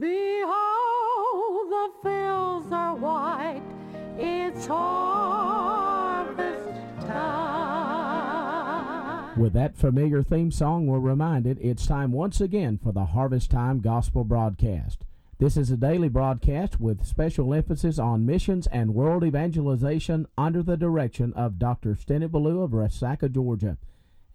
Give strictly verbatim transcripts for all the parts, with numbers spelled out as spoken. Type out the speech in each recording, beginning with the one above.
Behold, the fields are white, it's harvest time. With that familiar theme song, we're reminded it's time once again for the Harvest Time Gospel Broadcast. This is a daily broadcast with special emphasis on missions and world evangelization under the direction of Doctor Stenet Ballou of Resaca, Georgia.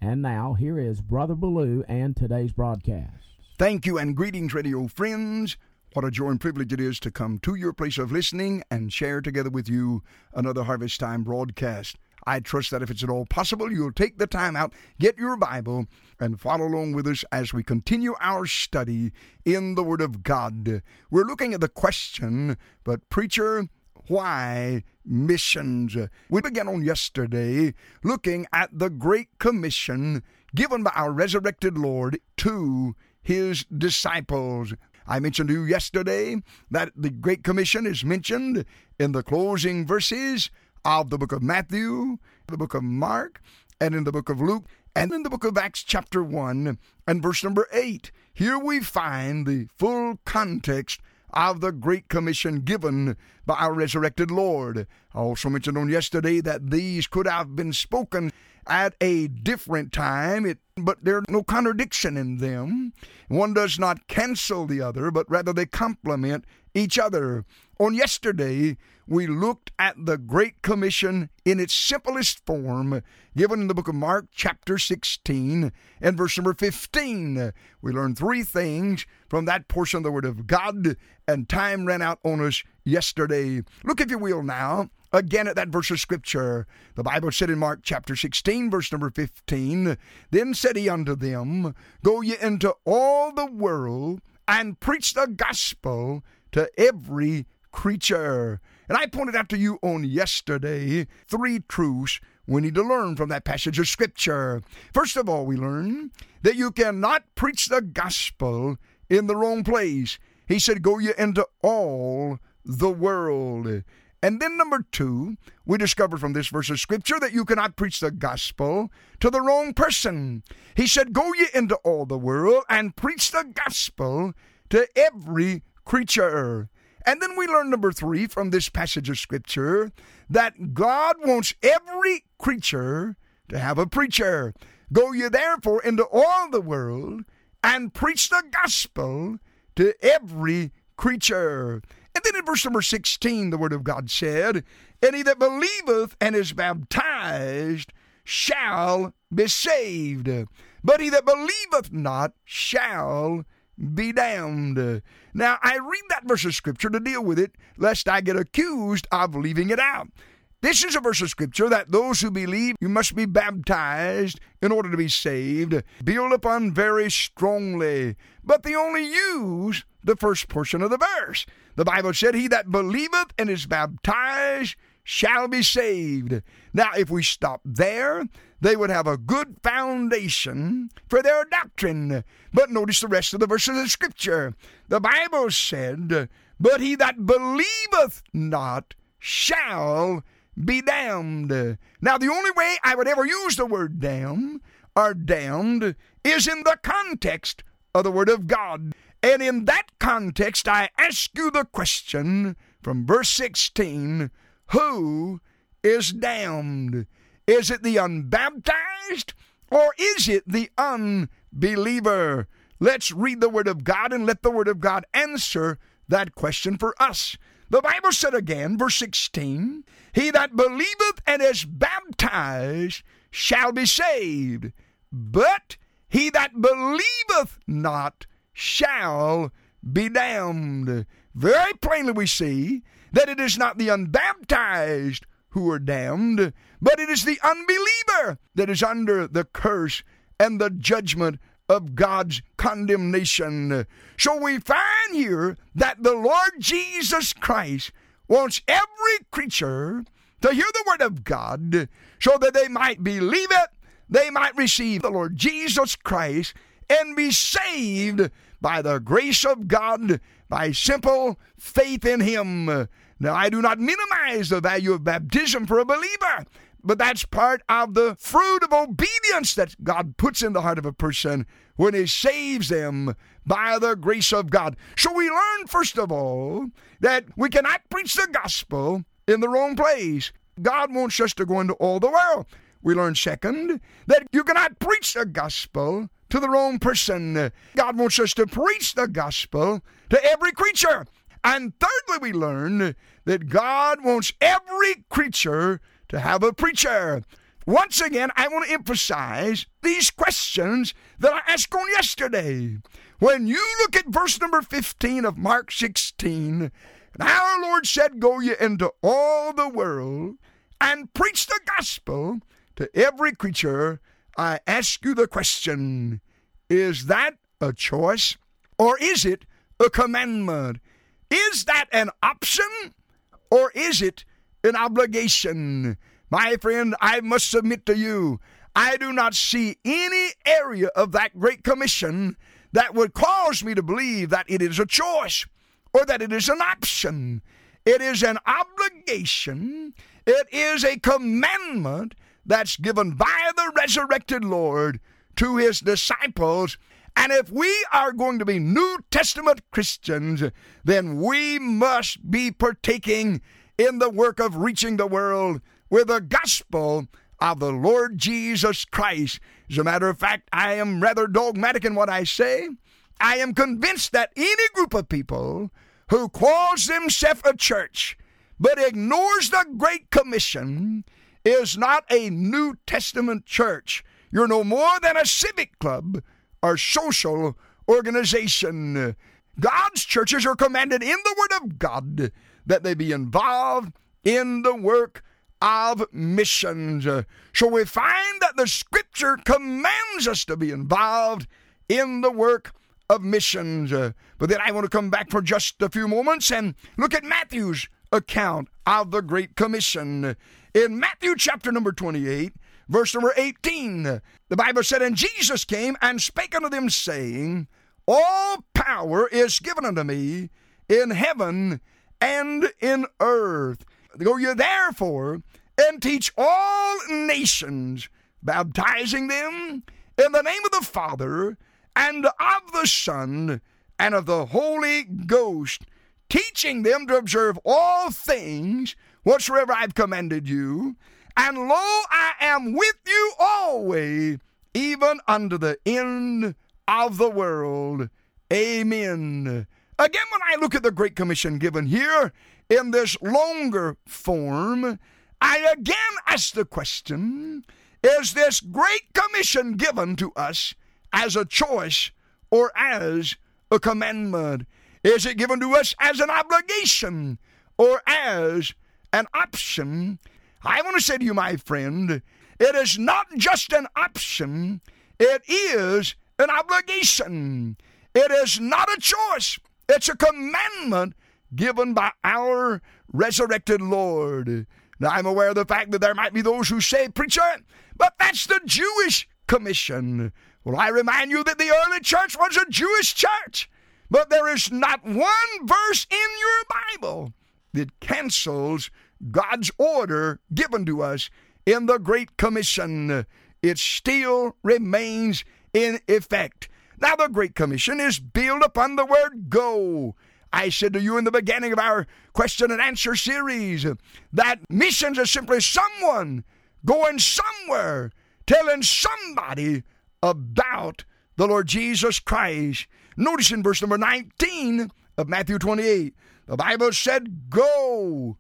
And now, here is Brother Ballou and today's broadcast. Thank you and greetings, radio friends. What a joy and privilege it is to come to your place of listening and share together with you another Harvest Time broadcast. I trust that if it's at all possible, you'll take the time out, get your Bible, and follow along with us as we continue our study in the Word of God. We're looking at the question, but preacher, why missions? We began on yesterday looking at the Great Commission given by our resurrected Lord to His disciples. I mentioned to you yesterday that the Great Commission is mentioned in the closing verses of the book of Matthew, the book of Mark, and in the book of Luke, and in the book of Acts chapter one and verse number eight. Here we find the full context of the Great Commission given by our resurrected Lord. I also mentioned on yesterday that these could have been spoken at a different time, it, but there's no contradiction in them. One does not cancel the other, but rather they complement each other. On yesterday, we looked at the Great Commission in its simplest form, given in the book of Mark, chapter sixteen, and verse number fifteen. We learned three things from that portion of the Word of God, and time ran out on us yesterday. Look, if you will, now, again at that verse of Scripture. The Bible said in Mark chapter sixteen, verse number fifteen, "Then said he unto them, Go ye into all the world, and preach the gospel to every creature." And I pointed out to you on yesterday three truths we need to learn from that passage of Scripture. First of all, we learn that you cannot preach the gospel in the wrong place. He said, "Go ye into all the world." And then number two, we discover from this verse of Scripture that you cannot preach the gospel to the wrong person. He said, "Go ye into all the world and preach the gospel to every creature." And then we learn number three from this passage of Scripture that God wants every creature to have a preacher. "Go ye therefore into all the world and preach the gospel to every creature." And then in verse number sixteen, the Word of God said, "And he that believeth and is baptized shall be saved, but he that believeth not shall be damned." Now, I read that verse of Scripture to deal with it, lest I get accused of leaving it out. This is a verse of Scripture that those who believe you must be baptized in order to be saved build upon very strongly, but they only use the first portion of the verse. The Bible said, "He that believeth and is baptized shall be saved." Now, if we stop there, they would have a good foundation for their doctrine. But notice the rest of the verses of Scripture. The Bible said, "But he that believeth not shall be damned." Now, the only way I would ever use the word damn or damned is in the context of the Word of God. And in that context, I ask you the question from verse sixteen, who is damned? Is it the unbaptized or is it the unbeliever? Let's read the Word of God and let the Word of God answer that question for us. The Bible said again, verse sixteen, "He that believeth and is baptized shall be saved, but he that believeth not shall be damned." Very plainly we see that it is not the unbaptized who are damned, but it is the unbeliever that is under the curse and the judgment of God's condemnation. So we find here that the Lord Jesus Christ wants every creature to hear the Word of God so that they might believe it, they might receive the Lord Jesus Christ, and be saved by the grace of God, by simple faith in Him. Now, I do not minimize the value of baptism for a believer, but that's part of the fruit of obedience that God puts in the heart of a person when he saves them by the grace of God. So we learn, first of all, that we cannot preach the gospel in the wrong place. God wants us to go into all the world. We learn, second, that you cannot preach the gospel to the wrong person. God wants us to preach the gospel to every creature. And thirdly, we learn that God wants every creature to have a preacher. Once again, I want to emphasize these questions that I asked on yesterday. When you look at verse number fifteen of Mark sixteen, and our Lord said, "Go ye into all the world and preach the gospel to every creature," I ask you the question, is that a choice or is it a commandment? Is that an option or is it an obligation? My friend, I must submit to you, I do not see any area of that Great Commission that would cause me to believe that it is a choice or that it is an option. It is an obligation. It is a commandment that's given by the resurrected Lord to his disciples. And if we are going to be New Testament Christians, then we must be partaking in the work of reaching the world with the gospel of the Lord Jesus Christ. As a matter of fact, I am rather dogmatic in what I say. I am convinced that any group of people who calls themselves a church but ignores the Great Commission is not a New Testament church. You're no more than a civic club or social organization. God's churches are commanded in the Word of God that they be involved in the work of missions. So we find that the Scripture commands us to be involved in the work of missions. But then I want to come back for just a few moments and look at Matthew's account of the Great Commission. In Matthew chapter number twenty-eight, verse number eighteen, the Bible said, "And Jesus came and spake unto them, saying, All power is given unto me in heaven and in earth. Go ye therefore and teach all nations, baptizing them in the name of the Father and of the Son and of the Holy Ghost, teaching them to observe all things whatsoever I've commanded you. And lo, I am with you always, even unto the end of the world. Amen." Again, when I look at the Great Commission given here in this longer form, I again ask the question, is this Great Commission given to us as a choice or as a commandment? Is it given to us as an obligation or as an option? I want to say to you, my friend, it is not just an option, it is an obligation. It is not a choice, it's a commandment given by our resurrected Lord. Now, I'm aware of the fact that there might be those who say, "Preacher, but that's the Jewish commission." Well, I remind you that the early church was a Jewish church, but there is not one verse in your Bible that cancels God's order given to us in the Great Commission. It still remains in effect. Now, the Great Commission is built upon the word "go." I said to you in the beginning of our question and answer series that missions is simply someone going somewhere, telling somebody about the Lord Jesus Christ. Notice in verse number nineteen of Matthew twenty-eight, the Bible said, "Go."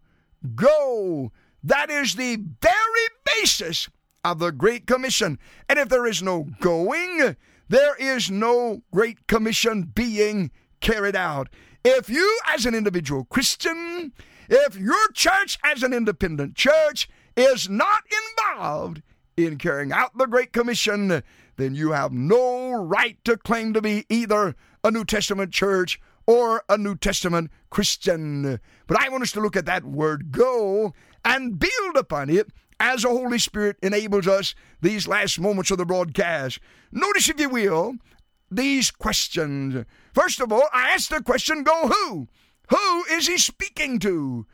Go. That is the very basis of the Great Commission. And if there is no going, there is no Great Commission being carried out. If you as an individual Christian, if your church as an independent church is not involved in carrying out the Great Commission, then you have no right to claim to be either a New Testament church or a New Testament Christian. But I want us to look at that word "go" and build upon it as the Holy Spirit enables us these last moments of the broadcast. Notice, if you will, these questions. First of all, I ask the question, go who? Who is he speaking to?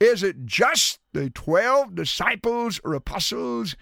Is it just the twelve disciples or apostles?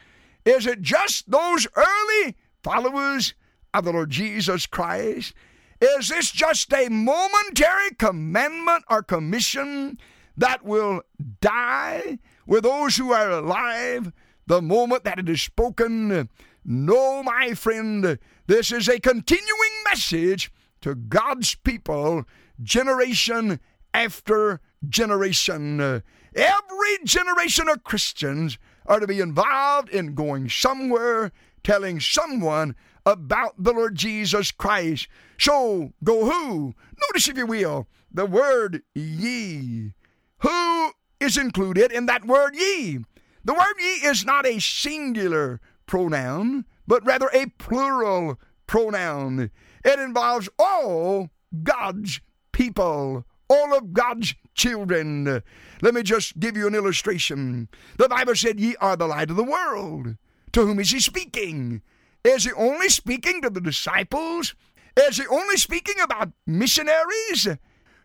Is it just those early followers of the Lord Jesus Christ? Is this just a momentary commandment or commission that will die with those who are alive the moment that it is spoken? No, my friend, this is a continuing message to God's people, generation after generation. Every generation of Christians are to be involved in going somewhere, telling someone about the Lord Jesus Christ. So go who? Notice, if you will, the word ye. Who is included in that word ye? The word ye is not a singular pronoun, but rather a plural pronoun. It involves all God's people, all of God's children. Let me just give you an illustration. The Bible said, ye are the light of the world. To whom is he speaking? Is he only speaking to the disciples? Is he only speaking about missionaries?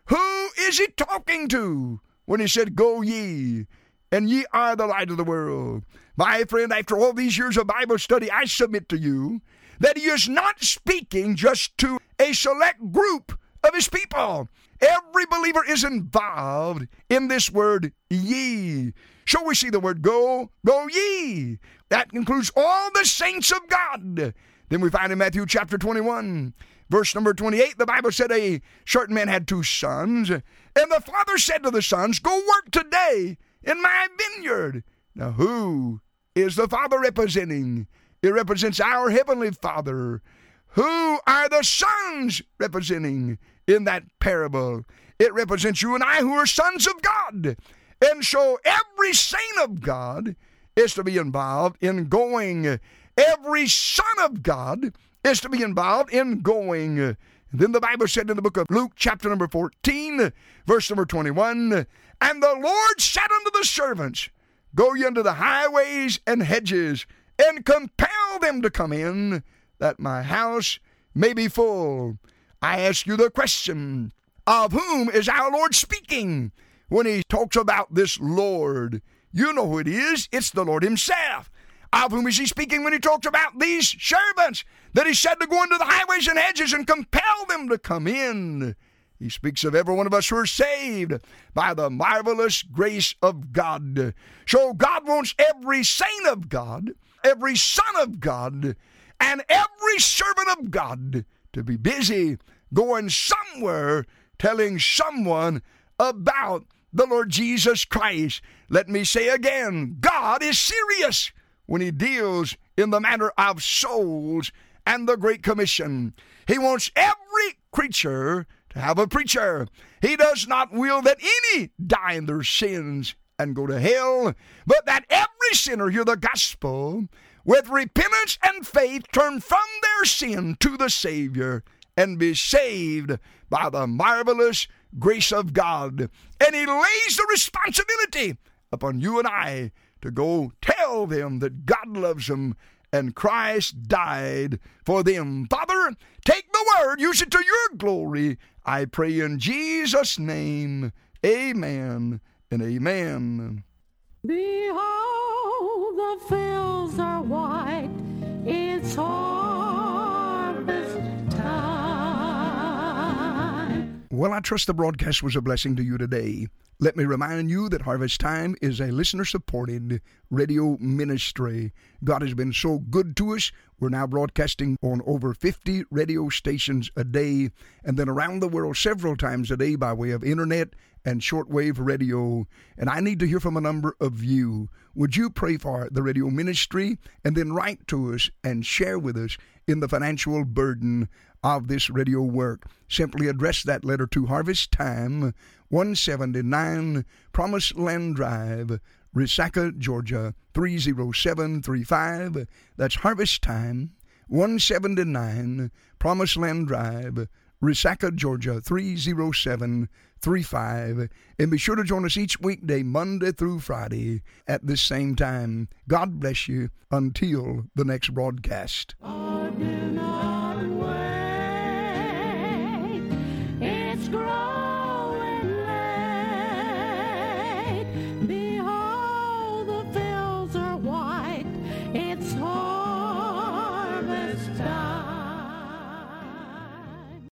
Who is he talking to when he said, go ye, and ye are the light of the world? My friend, after all these years of Bible study, I submit to you that he is not speaking just to a select group of his people. Every believer is involved in this word ye. So we see the word go, go ye. That includes all the saints of God. Then we find in Matthew chapter twenty-one, verse number twenty-eight, the Bible said, a certain man had two sons, and the father said to the sons, go work today in my vineyard. Now, who is the father representing? It represents our heavenly Father. Who are the sons representing in that parable? It represents you and I who are sons of God. And so every saint of God is to be involved in going. Every son of God is to be involved in going. And then the Bible said in the book of Luke, chapter number fourteen, verse number twenty-one, and the Lord said unto the servants, go ye unto the highways and hedges, and compel them to come in, that my house may be full. I ask you the question, of whom is our Lord speaking when he talks about this Lord? You know who it is. It's the Lord himself. Of whom is he speaking when he talks about these servants that he said to go into the highways and hedges and compel them to come in? He speaks of every one of us who are saved by the marvelous grace of God. So God wants every saint of God, every son of God, and every servant of God to be busy going somewhere, telling someone about the Lord Jesus Christ. Let me say again, God is serious when he deals in the matter of souls and the Great Commission. He wants every creature to have a preacher. He does not will that any die in their sins and go to hell, but that every sinner hear the gospel, with repentance and faith turn from their sin to the Savior and be saved by the marvelous grace of God. And he lays the responsibility upon you and I to go tell them that God loves them and Christ died for them. Father, take the word, use it to your glory. I pray in Jesus' name, amen and amen. Behold, the fields are white, it's harvest time. Well, I trust the broadcast was a blessing to you today. Let me remind you that Harvest Time is a listener-supported radio ministry. God has been so good to us. We're now broadcasting on over fifty radio stations a day, and then around the world several times a day by way of internet and shortwave radio. And I need to hear from a number of you. Would you pray for the radio ministry and then write to us and share with us in the financial burden of this radio work? Simply address that letter to Harvest Time, one seventy-nine Promised Land Drive, Resaca, Georgia, three oh seven three five. That's Harvest Time, one seventy-nine Promised Land Drive, Resaca, Georgia, three oh seven three five. And be sure to join us each weekday, Monday through Friday, at this same time. God bless you until the next broadcast. Amen.